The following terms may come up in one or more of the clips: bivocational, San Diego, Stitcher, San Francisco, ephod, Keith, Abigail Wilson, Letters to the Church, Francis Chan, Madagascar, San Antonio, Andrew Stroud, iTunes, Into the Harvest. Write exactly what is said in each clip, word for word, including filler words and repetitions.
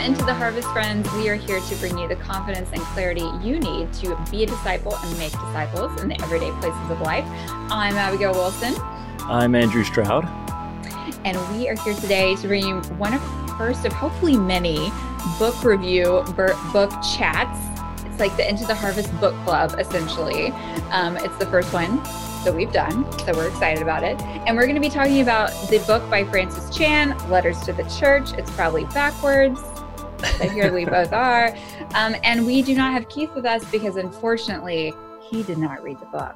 From Into the Harvest, friends, we are here to bring you the confidence and clarity you need to be a disciple and make disciples in the everyday places of life. I'm Abigail Wilson. I'm Andrew Stroud. And we are here today to bring you one of the first of hopefully many book review, book chats. It's like the Into the Harvest book club, essentially. Um, it's the first one that we've done, so we're excited about it. And we're going to be talking about the book by Francis Chan, Letters to the Church. It's probably backwards, but here we both are. Um, and we do not have Keith with us because, unfortunately, he did not read the book.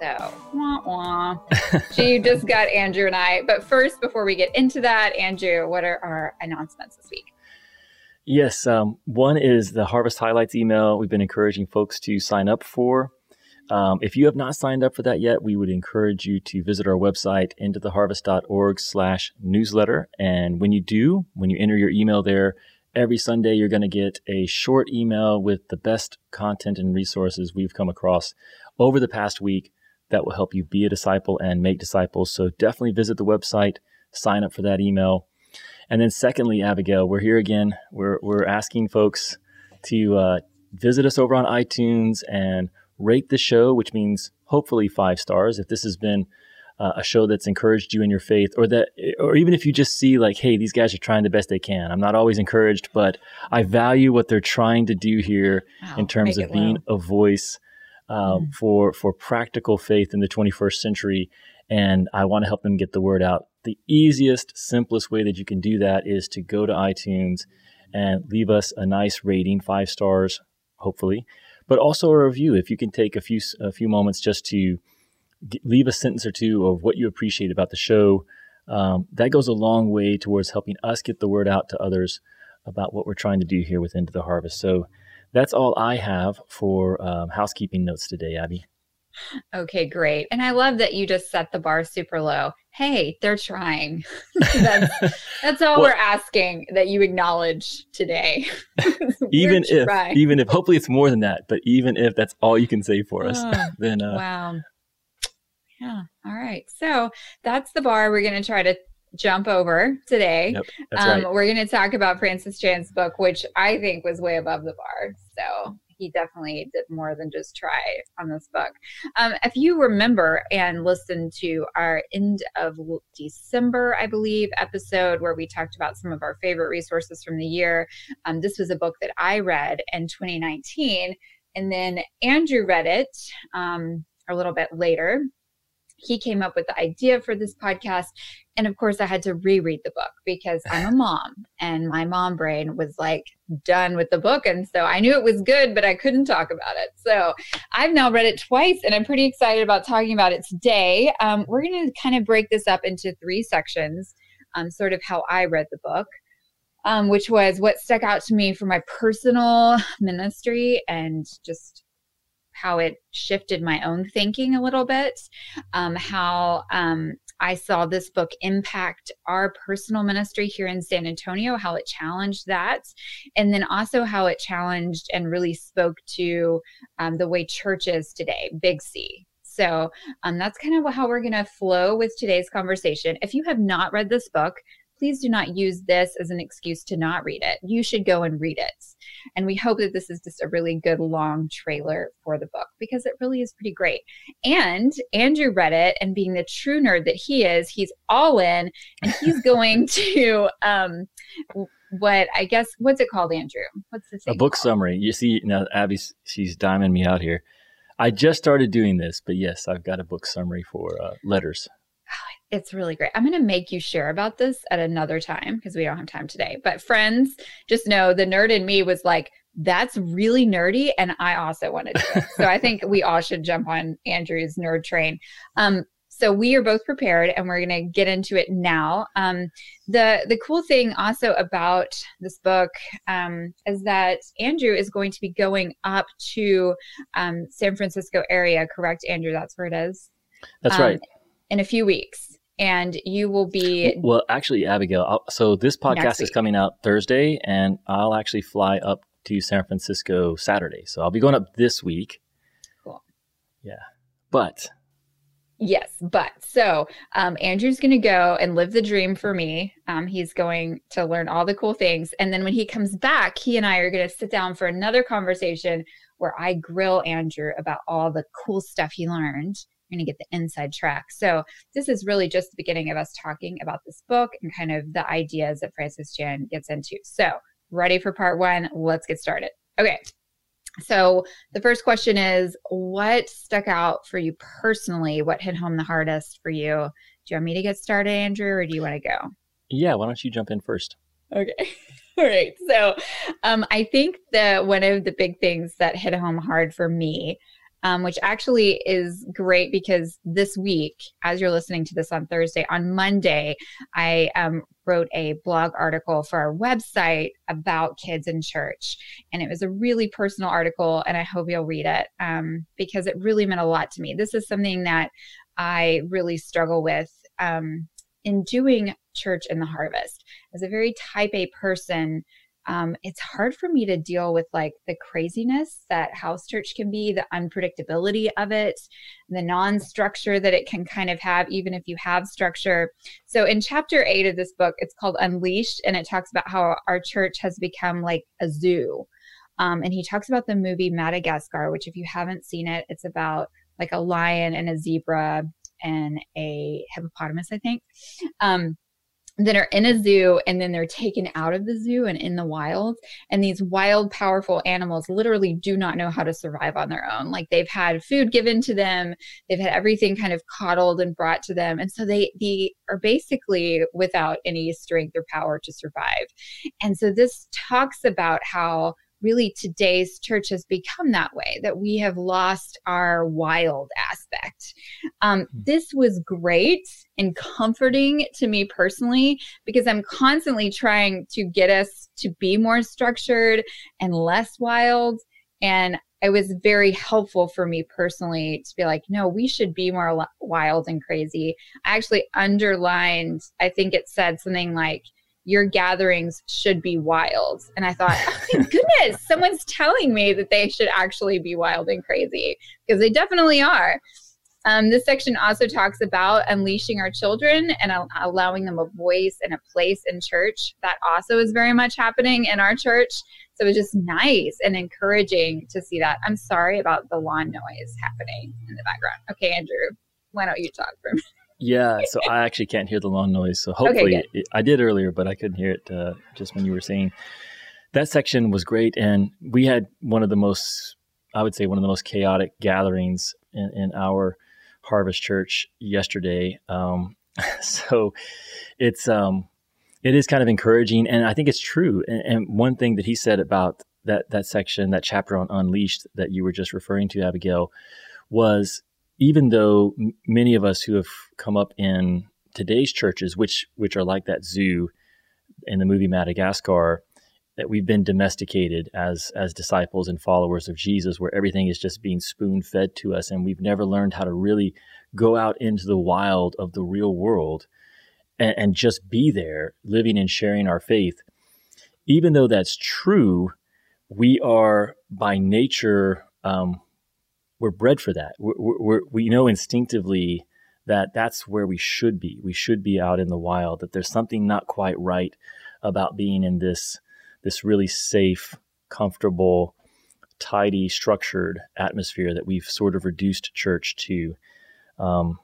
So, wah, wah. She just got Andrew and I. But first, before we get into that, Andrew, what are our announcements this week? Yes. Um, one is the Harvest Highlights email we've been encouraging folks to sign up for. Um, if you have not signed up for that yet, we would encourage you to visit our website, into the harvest dot org slash newsletter. And when you do, when you enter your email there, every Sunday you're going to get a short email with the best content and resources we've come across over the past week that will help you be a disciple and make disciples. So definitely visit the website, sign up for that email. And then secondly, Abigail, we're here again. We're, we're asking folks to uh, visit us over on iTunes and rate the show, which means hopefully five stars. If this has been uh, a show that's encouraged you in your faith, or that, or even if you just see like, hey, these guys are trying the best they can. I'm not always encouraged, but I value what they're trying to do here wow, in terms of being low. a voice uh, mm. for for practical faith in the twenty-first century. And I want to help them get the word out. The easiest, simplest way that you can do that is to go to iTunes and leave us a nice rating, five stars, hopefully. But also a review, if you can take a few a few moments just to g- leave a sentence or two of what you appreciate about the show. Um, that goes a long way towards helping us get the word out to others about what we're trying to do here with Into the Harvest. So that's all I have for um, housekeeping notes today, Abby. Okay, great. And I love that you just set the bar super low. Hey, they're trying. that's, that's all well, we're asking, that you acknowledge today. even if, trying. even if, hopefully it's more than that, but even if that's all you can say for us, oh, then. Uh, wow. Yeah. All right. So that's the bar we're going to try to jump over today. Yep, that's um, right. We're going to talk about Francis Chan's book, which I think was way above the bar. So he definitely did more than just try on this book. Um, if you remember and listened to our end of December, I believe, episode where we talked about some of our favorite resources from the year, um, this was a book that I read in twenty nineteen. And then Andrew read it um, a little bit later. He came up with the idea for this podcast. And of course, I had to reread the book because I'm a mom and my mom brain was like done with the book. And so I knew it was good, but I couldn't talk about it. So I've now read it twice and I'm pretty excited about talking about it today. Um, we're going to kind of break this up into three sections, um, sort of how I read the book, um, which was what stuck out to me for my personal ministry and just how it shifted my own thinking a little bit, um, how um, I saw this book impact our personal ministry here in San Antonio, how it challenged that, and then also how it challenged and really spoke to um, the way church is today, big C. So um, that's kind of how we're going to flow with today's conversation. If you have not read this book, please do not use this as an excuse to not read it. You should go and read it. And we hope that this is just a really good long trailer for the book because it really is pretty great. And Andrew read it, and being the true nerd that he is, he's all in, and he's going to um, what I guess, what's it called, Andrew? What's the thing? A book called? Summary. You see, now Abby, she's diming me out here. I just started doing this, but yes, I've got a book summary for uh, Letters. It's really great. I'm going to make you share about this at another time because we don't have time today. But friends, just know the nerd in me was like, that's really nerdy. And I also want to do it. So I think we all should jump on Andrew's nerd train. Um, so we are both prepared and we're going to get into it now. Um, the, the cool thing also about this book um, is that Andrew is going to be going up to um, San Francisco area, correct, Andrew? That's where it is. That's um, right. In a few weeks. And you will be... Well, actually, Abigail, I'll, so this podcast is coming out Thursday, and I'll actually fly up to San Francisco Saturday. So I'll be going up this week. Cool. Yeah. But... Yes, but so um, Andrew's going to go and live the dream for me. Um, he's going to learn all the cool things. And then when he comes back, he and I are going to sit down for another conversation where I grill Andrew about all the cool stuff he learned. We're going to get the inside track. So this is really just the beginning of us talking about this book and kind of the ideas that Francis Chan gets into. So ready for part one? Let's get started. Okay. So the first question is, what stuck out for you personally? What hit home the hardest for you? Do you want me to get started, Andrew, or do you want to go? Yeah, why don't you jump in first? Okay. All right. So um, I think that one of the big things that hit home hard for me, um, which actually is great because this week, as you're listening to this on Thursday, on Monday, I um, wrote a blog article for our website about kids in church. And it was a really personal article, and I hope you'll read it um, because it really meant a lot to me. This is something that I really struggle with um, in doing church in the harvest. As a very type A person, Um, it's hard for me to deal with like the craziness that house church can be, the unpredictability of it, the non-structure that it can kind of have, even if you have structure. So in chapter eight of this book, it's called Unleashed, and it talks about how our church has become like a zoo. Um, and he talks about the movie Madagascar, which if you haven't seen it, it's about like a lion and a zebra and a hippopotamus, I think. Um, that are in a zoo, and then they're taken out of the zoo and in the wild. And these wild, powerful animals literally do not know how to survive on their own. Like they've had food given to them. They've had everything kind of coddled and brought to them. And so they, they are basically without any strength or power to survive. And so this talks about how really today's church has become that way, that we have lost our wild aspect. Um, this was great and comforting to me personally, because I'm constantly trying to get us to be more structured and less wild. And it was very helpful for me personally to be like, no, we should be more wild and crazy. I actually underlined, I think it said something like, your gatherings should be wild. And I thought, oh my goodness, someone's telling me that they should actually be wild and crazy, because they definitely are. Um, this section also talks about unleashing our children and uh, allowing them a voice and a place in church. That also is very much happening in our church. So it's just nice and encouraging to see that. I'm sorry about the lawn noise happening in the background. Okay, Andrew, why don't you talk for a minute? Yeah, so I actually can't hear the lawn noise. So hopefully, okay, it, I did earlier, but I couldn't hear it uh, just when you were saying. That section was great. And we had one of the most, I would say, one of the most chaotic gatherings in, in our Harvest Church yesterday. Um, so it's um, it is kind of encouraging. And I think it's true. And, and one thing that he said about that, that section, that chapter on Unleashed that you were just referring to, Abigail, was even though many of us who have come up in today's churches, which which are like that zoo in the movie Madagascar, that we've been domesticated as as disciples and followers of Jesus, where everything is just being spoon-fed to us, and we've never learned how to really go out into the wild of the real world and, and just be there, living and sharing our faith. Even though that's true, we are by nature... Um, We're bred for that. We're, we're, we know instinctively that that's where we should be. We should be out in the wild, that there's something not quite right about being in this, this really safe, comfortable, tidy, structured atmosphere that we've sort of reduced church to. Um,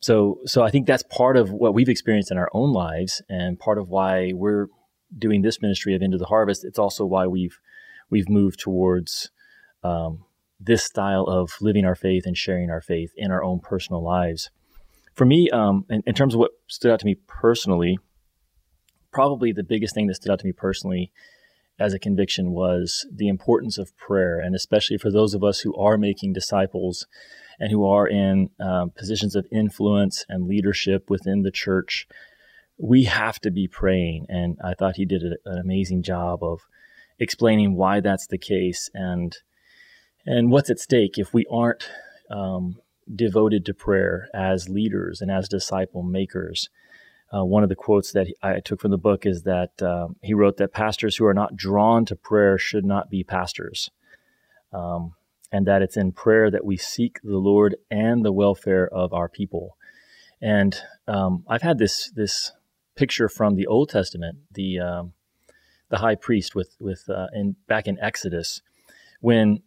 so, so I think that's part of what we've experienced in our own lives and part of why we're doing this ministry of Into the Harvest. It's also why we've, we've moved towards, um, this style of living our faith and sharing our faith in our own personal lives. For me, um, in, in terms of what stood out to me personally, probably the biggest thing that stood out to me personally as a conviction was the importance of prayer, and especially for those of us who are making disciples and who are in um, positions of influence and leadership within the church, we have to be praying. And I thought he did a, an amazing job of explaining why that's the case and And what's at stake if we aren't um, devoted to prayer as leaders and as disciple makers. Uh, one of the quotes that I took from the book is that um, he wrote that pastors who are not drawn to prayer should not be pastors. Um, and that it's in prayer that we seek the Lord and the welfare of our people. And um, I've had this this picture from the Old Testament, the um, the high priest with with uh, in back in Exodus, when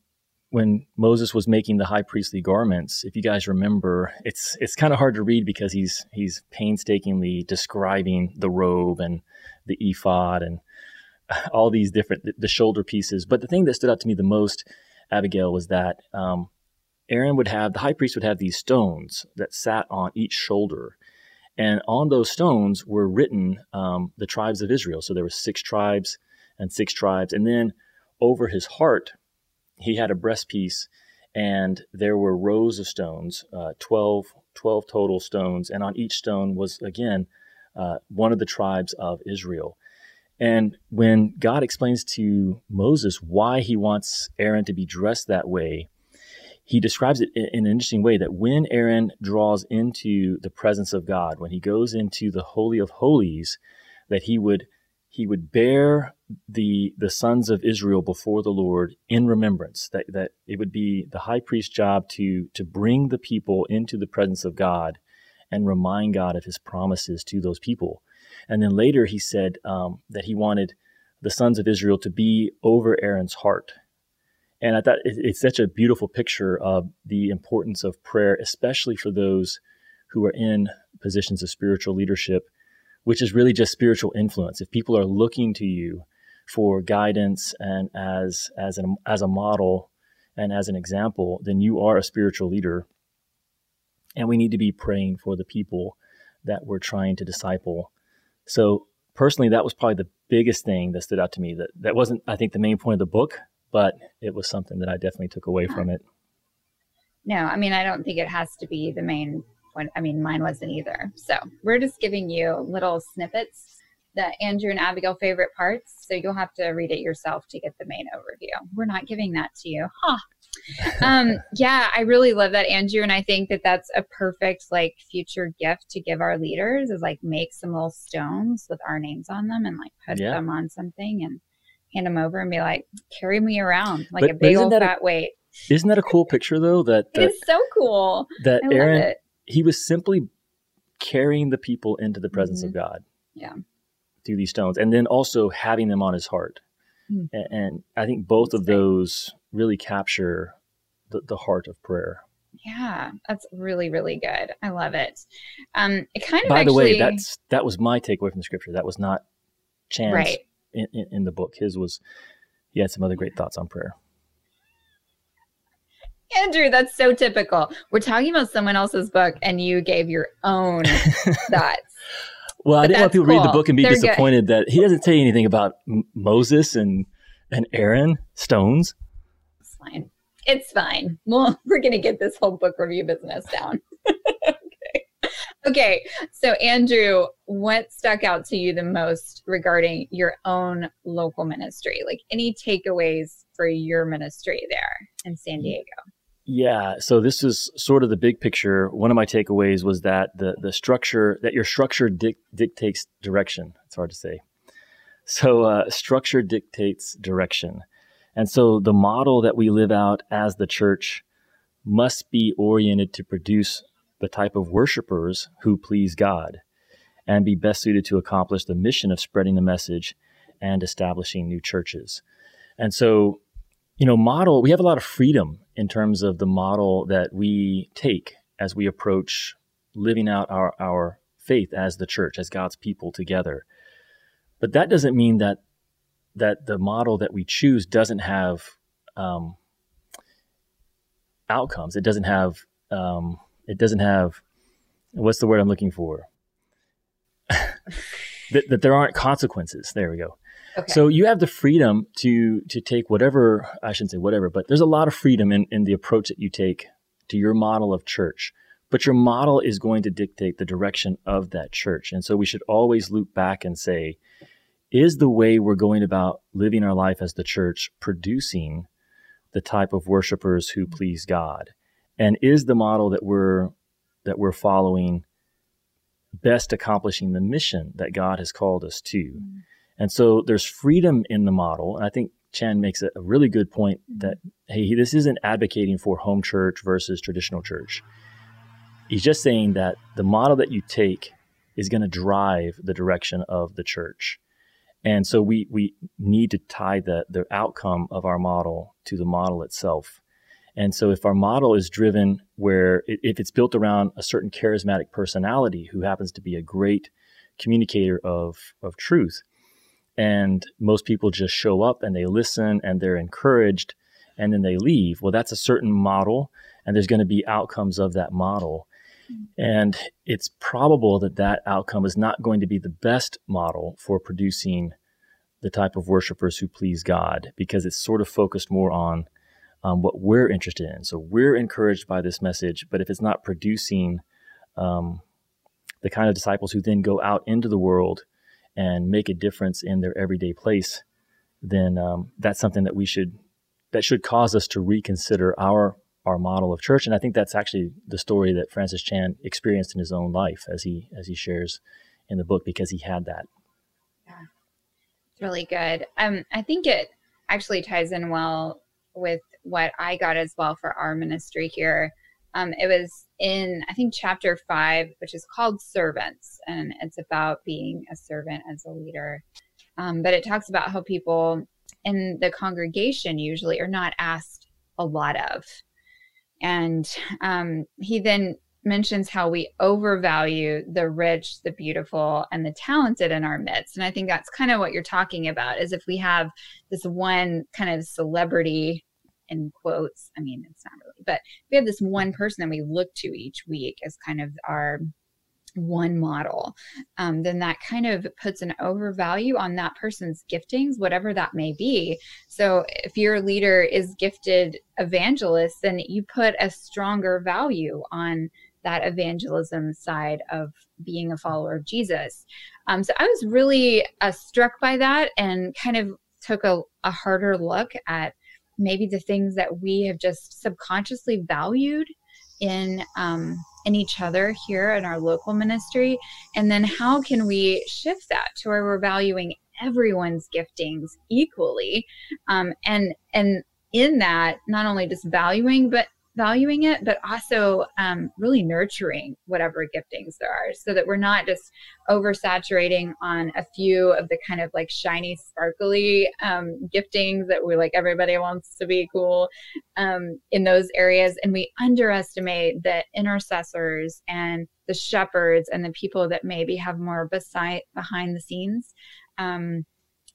when Moses was making the high priestly garments. If you guys remember, it's it's kind of hard to read because he's he's painstakingly describing the robe and the ephod and all these different the, the shoulder pieces. But the thing that stood out to me the most, Abigail, was that um, Aaron would have, the high priest would have these stones that sat on each shoulder. And on those stones were written um, the tribes of Israel. So there were six tribes and six tribes. And then over his heart, he had a breastpiece, and there were rows of stones, uh, twelve, twelve total stones. And on each stone was, again, uh, one of the tribes of Israel. And when God explains to Moses why he wants Aaron to be dressed that way, he describes it in an interesting way, that when Aaron draws into the presence of God, when he goes into the Holy of Holies, that he would he would bear the the sons of Israel before the Lord in remembrance, that that it would be the high priest's job to to bring the people into the presence of God and remind God of his promises to those people. And then later he said um, that he wanted the sons of Israel to be over Aaron's heart. And I thought it's such a beautiful picture of the importance of prayer, especially for those who are in positions of spiritual leadership, which is really just spiritual influence. If people are looking to you for guidance and as as an as a model and as an example, then you are a spiritual leader. And we need to be praying for the people that we're trying to disciple. So personally, that was probably the biggest thing that stood out to me. That that wasn't, I think, the main point of the book, but it was something that I definitely took away from it. No, I mean, I don't think it has to be the main one. I mean, mine wasn't either. So we're just giving you little snippets, the Andrew and Abigail favorite parts. So you'll have to read it yourself to get the main overview. We're not giving that to you. Huh. Um, yeah, I really love that, Andrew. And I think that that's a perfect like future gift to give our leaders is like make some little stones with our names on them and like put yeah. them on something and hand them over and be like, carry me around like but a big old fat a, weight. Isn't that a cool picture though? That, that it is so cool. That I Aaron, love it. He was simply carrying the people into the presence mm-hmm. of God. Yeah. Through these stones, and then also having them on his heart. Mm-hmm. And, and I think both that's of great. Those really capture the, the heart of prayer. Yeah, that's really, really good. I love it. Um, it kind of By actually, the way, that's that was my takeaway from the scripture. That was not Chan's. Right. In, in, in the book. His was, he had some other great thoughts on prayer. Andrew, that's so typical. We're talking about someone else's book and you gave your own thoughts. Well, but I didn't want people to cool. read the book and be They're disappointed good. That he doesn't tell you anything about M- Moses and, and Aaron, stones. It's fine. It's fine. Well, we're going to get this whole book review business down. Okay, so Andrew, what stuck out to you the most regarding your own local ministry? Like any takeaways for your ministry there in San Diego? Yeah, so this is sort of the big picture. One of my takeaways was that the the structure, that your structure dic- dictates direction. It's hard to say. So uh, structure dictates direction. And so the model that we live out as the church must be oriented to produce the type of worshipers who please God and be best suited to accomplish the mission of spreading the message and establishing new churches. And so, you know, model, we have a lot of freedom in terms of the model that we take as we approach living out our, our faith as the church, as God's people together. But that doesn't mean that, that the model that we choose doesn't have um, outcomes. It doesn't have... Um, It doesn't have, what's the word I'm looking for? that, that there aren't consequences. There we go. Okay. So you have the freedom to to take whatever, I shouldn't say whatever, but there's a lot of freedom in, in the approach that you take to your model of church. But your model is going to dictate the direction of that church. And so we should always loop back and say, is the way we're going about living our life as the church producing the type of worshipers who please God? And is the model that we're that we're following best accomplishing the mission that God has called us to? Mm-hmm. And so there's freedom in the model. And I think Chan makes a really good point that, hey, this isn't advocating for home church versus traditional church. He's just saying that the model that you take is going to drive the direction of the church. And so we we need to tie the, the outcome of our model to the model itself. And so if our model is driven where, it, if it's built around a certain charismatic personality who happens to be a great communicator of, of truth, and most people just show up and they listen and they're encouraged and then they leave, well, that's a certain model and there's going to be outcomes of that model. And it's probable that that outcome is not going to be the best model for producing the type of worshipers who please God, because it's sort of focused more on um, what we're interested in. So we're encouraged by this message, but if it's not producing um, the kind of disciples who then go out into the world and make a difference in their everyday place, then um, that's something that we should, that should cause us to reconsider our our model of church. And I think that's actually the story that Francis Chan experienced in his own life, as he as he shares in the book, because he had that. Yeah, it's really good. Um, I think it actually ties in well with what I got as well for our ministry here. Um, it was in, I think, chapter five, which is called Servants, and it's about being a servant as a leader. Um, but it talks about how people in the congregation usually are not asked a lot of. And um, he then mentions how we overvalue the rich, the beautiful, and the talented in our midst. And I think that's kind of what you're talking about, is if we have this one kind of celebrity, in quotes, I mean, it's not really, but we have this one person that we look to each week as kind of our one model, um, then that kind of puts an overvalue on that person's giftings, whatever that may be. So if your leader is gifted evangelist, then you put a stronger value on that evangelism side of being a follower of Jesus. Um, so I was really uh, struck by that, and kind of took a, a harder look at maybe the things that we have just subconsciously valued in um, in each other here in our local ministry. And then how can we shift that to where we're valuing everyone's giftings equally? Um, and and in that, not only just valuing, but valuing it, but also um, really nurturing whatever giftings there are, so that we're not just oversaturating on a few of the kind of like shiny, sparkly um, giftings that we like, everybody wants to be cool um, in those areas. And we underestimate the intercessors and the shepherds and the people that maybe have more beside, behind the scenes um,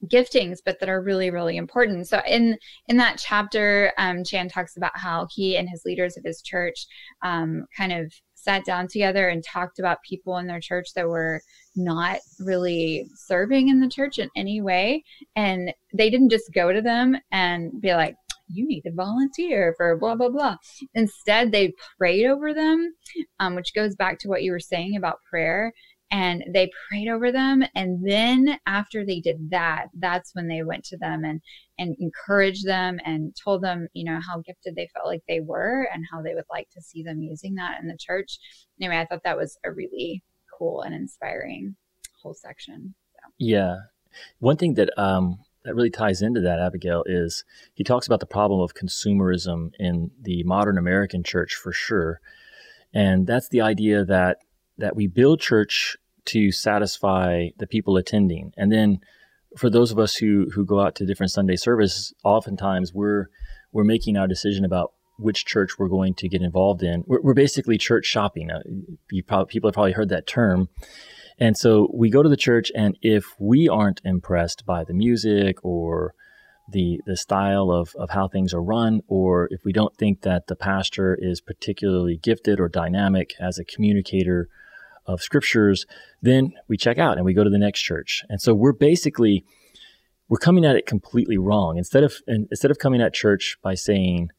giftings, but that are really, really important. So in in that chapter, um, Chan talks about how he and his leaders of his church um, kind of sat down together and talked about people in their church that were not really serving in the church in any way. And they didn't just go to them and be like, you need to volunteer for blah, blah, blah. Instead, they prayed over them, um, which goes back to what you were saying about prayer. And they prayed over them. And then after they did that, that's when they went to them and, and encouraged them and told them, you know, how gifted they felt like they were and how they would like to see them using that in the church. Anyway, I thought that was a really cool and inspiring whole section. So. Yeah. One thing that um, that really ties into that, Abigail, is he talks about the problem of consumerism in the modern American church for sure. And that's the idea that that we build church to satisfy the people attending. And then for those of us who who go out to different Sunday service, oftentimes we're we're making our decision about which church we're going to get involved in. We're, we're basically church shopping. You probably, people have probably heard that term. And so we go to the church, and if we aren't impressed by the music or the the style of, of how things are run, or if we don't think that the pastor is particularly gifted or dynamic as a communicator of scriptures, then we check out and we go to the next church. And so we're basically, we're coming at it completely wrong. Instead of instead of coming at church by saying,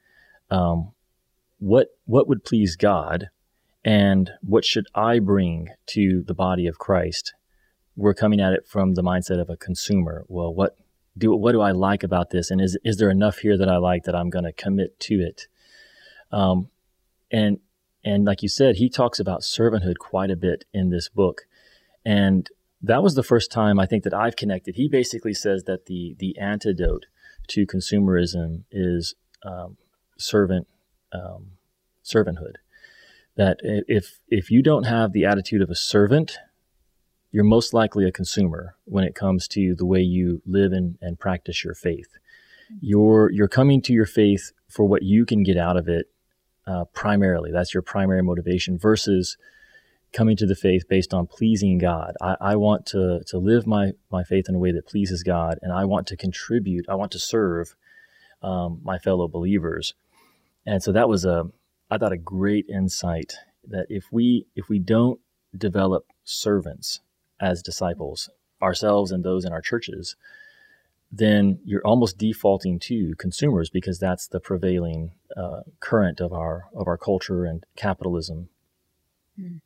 um, what what would please God and what should I bring to the body of Christ, we're coming at it from the mindset of a consumer. Well, what do what do I like about this? And is is there enough here that I like that I'm going to commit to it? Um, and And like you said, he talks about servanthood quite a bit in this book. And that was the first time I think that I've connected. He basically says that the the antidote to consumerism is um, servant um, servanthood. That if if you don't have the attitude of a servant, you're most likely a consumer when it comes to the way you live and, and practice your faith. You're you're coming to your faith for what you can get out of it uh, primarily. That's your primary motivation versus coming to the faith based on pleasing God. I, I want to to live my, my faith in a way that pleases God, and I want to contribute. I want to serve um, my fellow believers. And so that was a, I thought, a great insight that if we if we don't develop servants as disciples, ourselves and those in our churches, then you're almost defaulting to consumers because that's the prevailing uh, current of our of our culture and capitalism. Mm.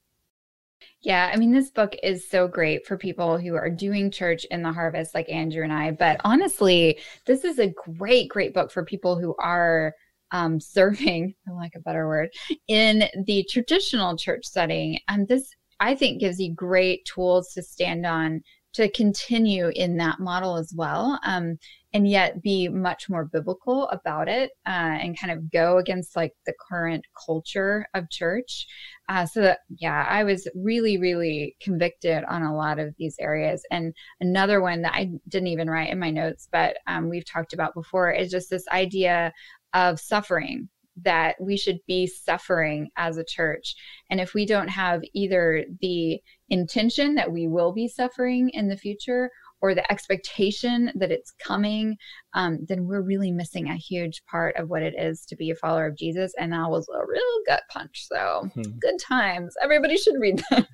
Yeah, I mean, this book is so great for people who are doing church in the harvest like Andrew and I. But honestly, this is a great, great book for people who are um, serving, for lack of a better word, in the traditional church setting. And this, I think, gives you great tools to stand on to continue in that model as well, um, and yet be much more biblical about it uh, and kind of go against like the current culture of church. Uh, so that, yeah, I was really, really convicted on a lot of these areas. And another one that I didn't even write in my notes, but um, we've talked about before, is just this idea of suffering, that we should be suffering as a church. And if we don't have either the intention that we will be suffering in the future or the expectation that it's coming, um, then we're really missing a huge part of what it is to be a follower of Jesus. And that was a real gut punch. So hmm. Good times. Everybody should read that.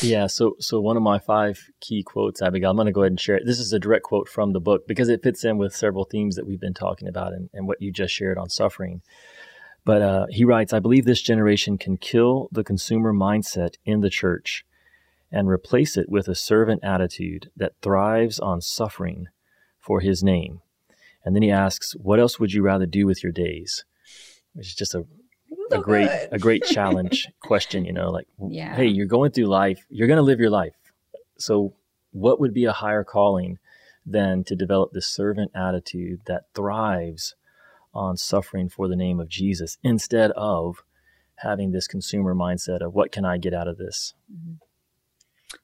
Yeah. So, so one of my five key quotes, Abigail, I'm going to go ahead and share it. This is a direct quote from the book because it fits in with several themes that we've been talking about and, and what you just shared on suffering. But uh, he writes, "I believe this generation can kill the consumer mindset in the church and replace it with a servant attitude that thrives on suffering for his name." And then he asks, "What else would you rather do with your days?" Which is just a, so a great a great challenge question, you know, like, yeah. Hey, you're going through life, you're going to live your life. So what would be a higher calling than to develop this servant attitude that thrives on suffering for the name of Jesus instead of having this consumer mindset of what can I get out of this? Mm-hmm.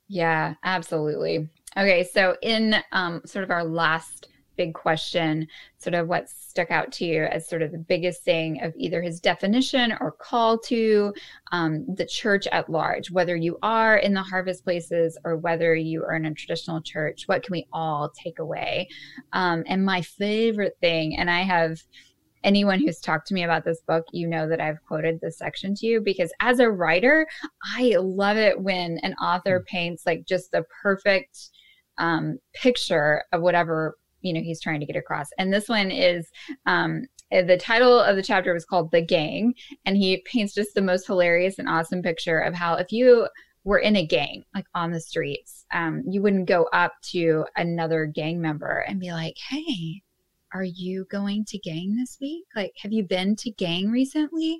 Yeah, absolutely. Okay, so in um, sort of our last big question, sort of what stuck out to you as sort of the biggest thing of either his definition or call to um, the church at large, whether you are in the harvest places or whether you are in a traditional church, what can we all take away? Um, and my favorite thing, and I have... anyone who's talked to me about this book, you know that I've quoted this section to you because as a writer, I love it when an author paints like just the perfect um, picture of whatever, you know, he's trying to get across. And this one is, um, the title of the chapter was called The Gang. And he paints just the most hilarious and awesome picture of how if you were in a gang, like on the streets, um, you wouldn't go up to another gang member and be like, "Hey, are you going to gang this week? Like, have you been to gang recently?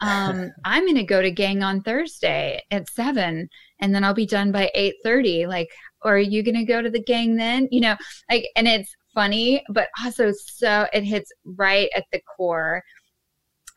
Um, I'm going to go to gang on Thursday at seven and then I'll be done by eight thirty. Like, or are you going to go to the gang then?" You know, like, and it's funny, but also so it hits right at the core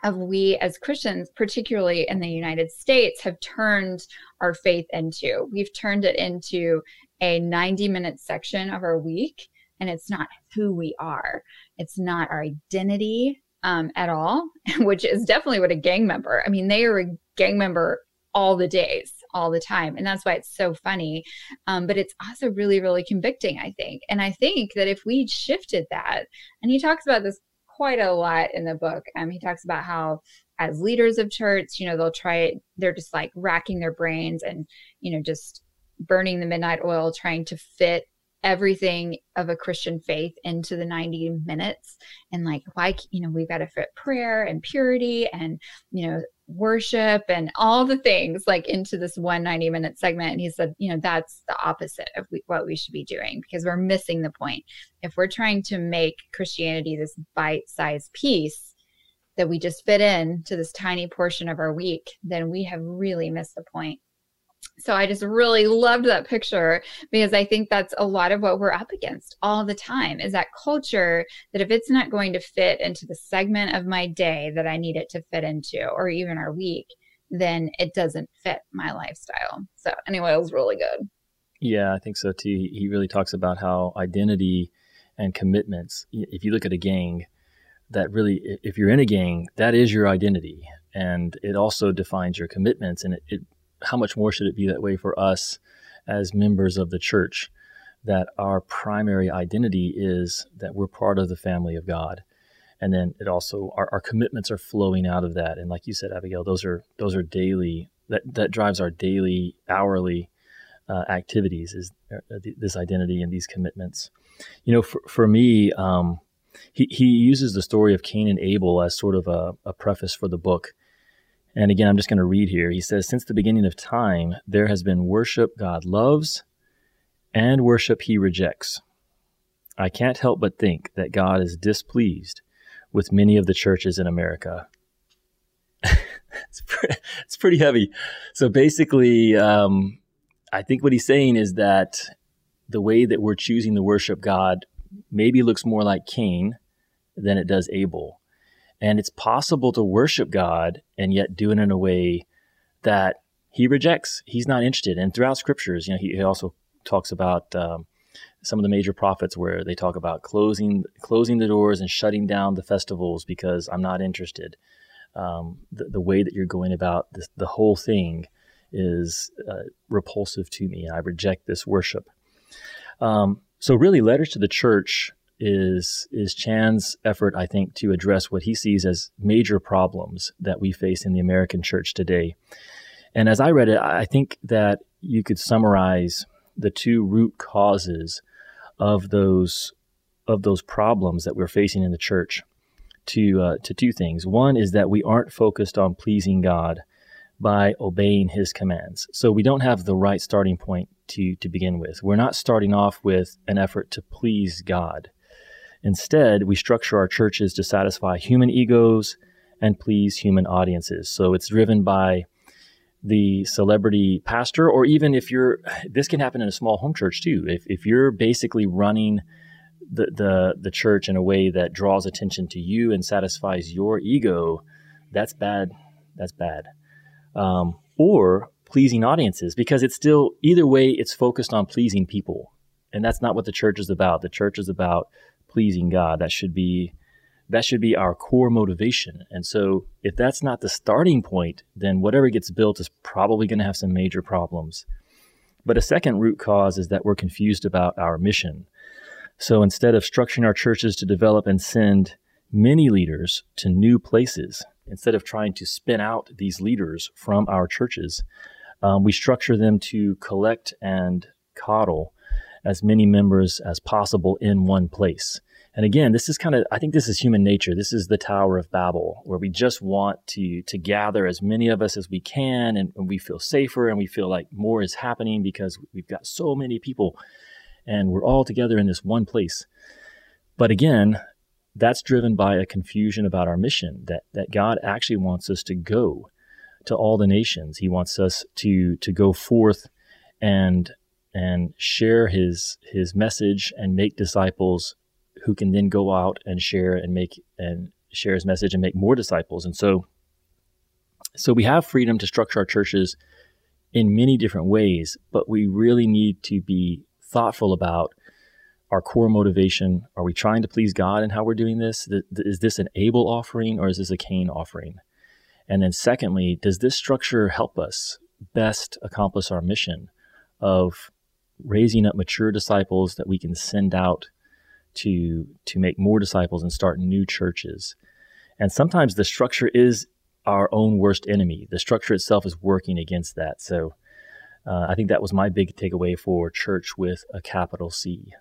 of we as Christians, particularly in the United States, have turned our faith into. We've turned it into a ninety minute section of our week. And it's not who we are. It's not our identity um, at all, which is definitely what a gang member, I mean, they are a gang member all the days, all the time. And that's why it's so funny. Um, but it's also really, really convicting, I think. And I think that if we shifted that, and he talks about this quite a lot in the book. Um, he talks about how as leaders of church, you know, they'll try it. They're just like racking their brains and, you know, just burning the midnight oil, trying to fit everything of a Christian faith into the ninety minutes. And like, why, you know, we've got to fit prayer and purity and, you know, worship and all the things like into this one ninety minute segment. And he said, you know, that's the opposite of we, what we should be doing because we're missing the point. If we're trying to make Christianity this bite-sized piece that we just fit in to this tiny portion of our week, then we have really missed the point. So I just really loved that picture, because I think that's a lot of what we're up against all the time, is that culture that if it's not going to fit into the segment of my day that I need it to fit into, or even our week, then it doesn't fit my lifestyle. So anyway, it was really good. Yeah, I think so too. He really talks about how identity and commitments, if you look at a gang, that really, if you're in a gang, that is your identity. And it also defines your commitments. And it, it how much more should it be that way for us as members of the church, that our primary identity is that we're part of the family of God. And then it also, our, our commitments are flowing out of that. And like you said, Abigail, those are those are daily, that, that drives our daily, hourly uh, activities, is this identity and these commitments. You know, for, for me, um, he, he uses the story of Cain and Abel as sort of a, a preface for the book. And again, I'm just going to read here. He says, "Since the beginning of time, there has been worship God loves and worship he rejects. I can't help but think that God is displeased with many of the churches in America." It's, pre- it's pretty heavy. So basically, um, I think what he's saying is that the way that we're choosing to worship God maybe looks more like Cain than it does Abel. And it's possible to worship God and yet do it in a way that he rejects. He's not interested. And throughout scriptures, you know, he, he also talks about um, some of the major prophets, where they talk about closing closing the doors and shutting down the festivals because I'm not interested. Um, the, the way that you're going about this, the whole thing is uh, repulsive to me. I reject this worship. Um, so really, Letters to the Church is is Chan's effort, I think, to address what he sees as major problems that we face in the American church today. And as I read it, I think that you could summarize the two root causes of those of those problems that we're facing in the church to uh, to two things. One is that we aren't focused on pleasing God by obeying his commands. So we don't have the right starting point to to begin with. We're not starting off with an effort to please God. Instead, we structure our churches to satisfy human egos and please human audiences. So it's driven by the celebrity pastor, or even if you're, this can happen in a small home church too. If if you're basically running the the, the church in a way that draws attention to you and satisfies your ego, that's bad. That's bad. Um, or pleasing audiences, because it's still, either way, it's focused on pleasing people. And that's not what the church is about. The church is about pleasing God. That should be that should be our core motivation. And so if that's not the starting point, then whatever gets built is probably going to have some major problems. But a second root cause is that we're confused about our mission. So instead of structuring our churches to develop and send many leaders to new places, instead of trying to spin out these leaders from our churches, um, we structure them to collect and coddle as many members as possible in one place. And again, this is kind of, I think this is human nature. This is the Tower of Babel, where we just want to to gather as many of us as we can, and, and we feel safer, and we feel like more is happening because we've got so many people, and we're all together in this one place. But again, that's driven by a confusion about our mission, that that God actually wants us to go to all the nations. He wants us to to go forth and and share his his message and make disciples, who can then go out and share and make and share his message and make more disciples. And so so we have freedom to structure our churches in many different ways, but we really need to be thoughtful about our core motivation. Are we trying to please God in how we're doing this? Is this an Abel offering, or is this a Cain offering? And then secondly, does this structure help us best accomplish our mission of raising up mature disciples that we can send out to to make more disciples and start new churches? And sometimes the structure is our own worst enemy. The structure itself is working against that. So uh, I think that was my big takeaway for Church with a capital C.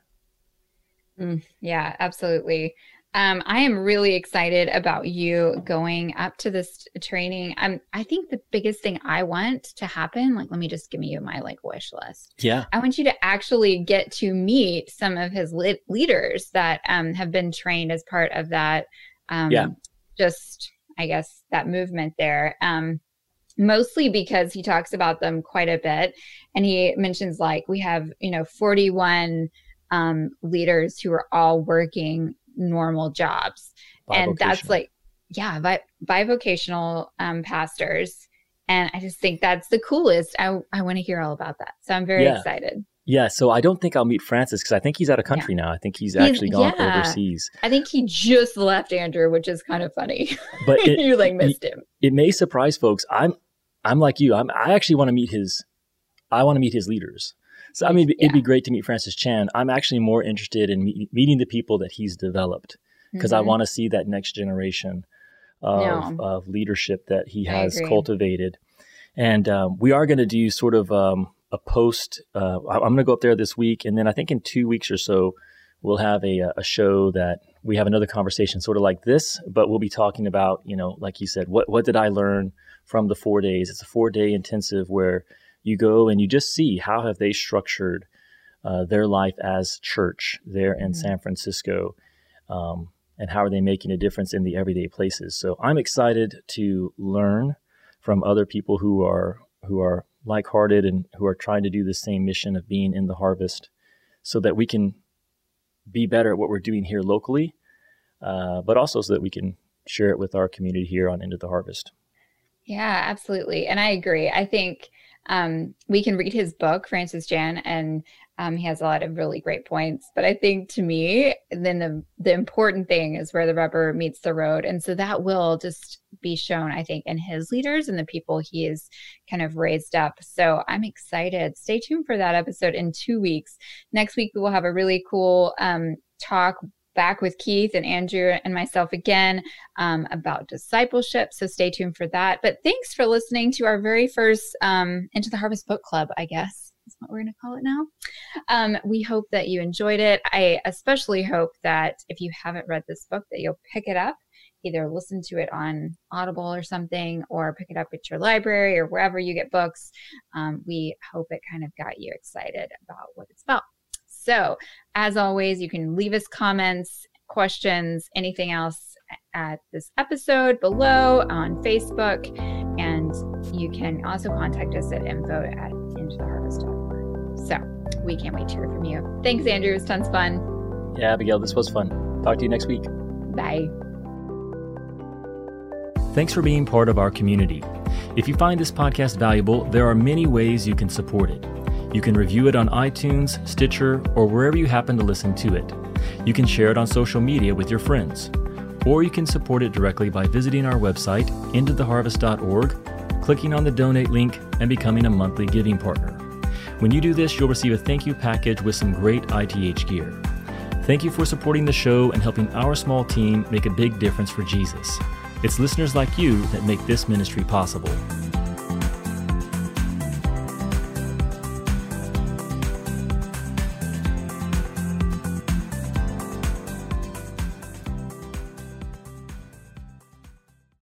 Mm, yeah, absolutely. Um, I am really excited about you going up to this training. Um, I think the biggest thing I want to happen, like, let me just give you my like wish list. Yeah. I want you to actually get to meet some of his le- leaders that um, have been trained as part of that. Um, yeah. Just, I guess, that movement there. Um, mostly because he talks about them quite a bit. And he mentions, like, we have, you know, forty-one um, leaders who are all working normal jobs. And that's like, yeah, bi- bivocational um, pastors. And I just think that's the coolest. I I want to hear all about that. So I'm very yeah. excited. Yeah. So I don't think I'll meet Francis because I think he's out of country yeah. now. I think he's, he's actually gone yeah. overseas. I think he just left Andrew, which is kind of funny. But it, you like missed it, him. It may surprise folks. I'm I'm like you. I'm I actually want to meet his I want to meet his leaders. So I mean, yeah. it'd be great to meet Francis Chan. I'm actually more interested in me- meeting the people that he's developed because mm-hmm. I want to see that next generation of, no. of leadership that he has cultivated. And um, we are going to do sort of um, a post. Uh, I'm going to go up there this week. And then I think in two weeks or so, we'll have a, a show that we have another conversation sort of like this, but we'll be talking about, you know, like you said, what, what did I learn from the four days? It's a four day intensive where you go and you just see how have they structured uh, their life as church there in mm-hmm. San Francisco. Um, and how are they making a difference in the everyday places? So I'm excited to learn from other people who are who are like-hearted and who are trying to do the same mission of being in the harvest so that we can be better at what we're doing here locally, uh, but also so that we can share it with our community here on Into the Harvest. Yeah, absolutely. And I agree. I think um, we can read his book, Francis Chan, and Um, he has a lot of really great points, but I think to me, then the the important thing is where the rubber meets the road. And so that will just be shown, I think, in his leaders and the people he has kind of raised up. So I'm excited. Stay tuned for that episode in two weeks. Next week, we will have a really cool um, talk back with Keith and Andrew and myself again um, about discipleship. So stay tuned for that. But thanks for listening to our very first um, Into the Harvest Book Club, I guess. That's what we're going to call it now. Um, we hope that you enjoyed it. I especially hope that if you haven't read this book, that you'll pick it up, either listen to it on Audible or something, or pick it up at your library or wherever you get books. Um, we hope it kind of got you excited about what it's about. So as always, you can leave us comments, questions, anything else at this episode below on Facebook. And you can also contact us at info at intotheharvest.org. So we can't wait to hear from you. Thanks, Andrew. It was tons of fun. Yeah, Abigail, this was fun. Talk to you next week. Bye. Thanks for being part of our community. If you find this podcast valuable, there are many ways you can support it. You can review it on iTunes, Stitcher, or wherever you happen to listen to it. You can share it on social media with your friends. Or you can support it directly by visiting our website, into the harvest dot org, clicking on the donate link, and becoming a monthly giving partner. When you do this, you'll receive a thank you package with some great I T H gear. Thank you for supporting the show and helping our small team make a big difference for Jesus. It's listeners like you that make this ministry possible.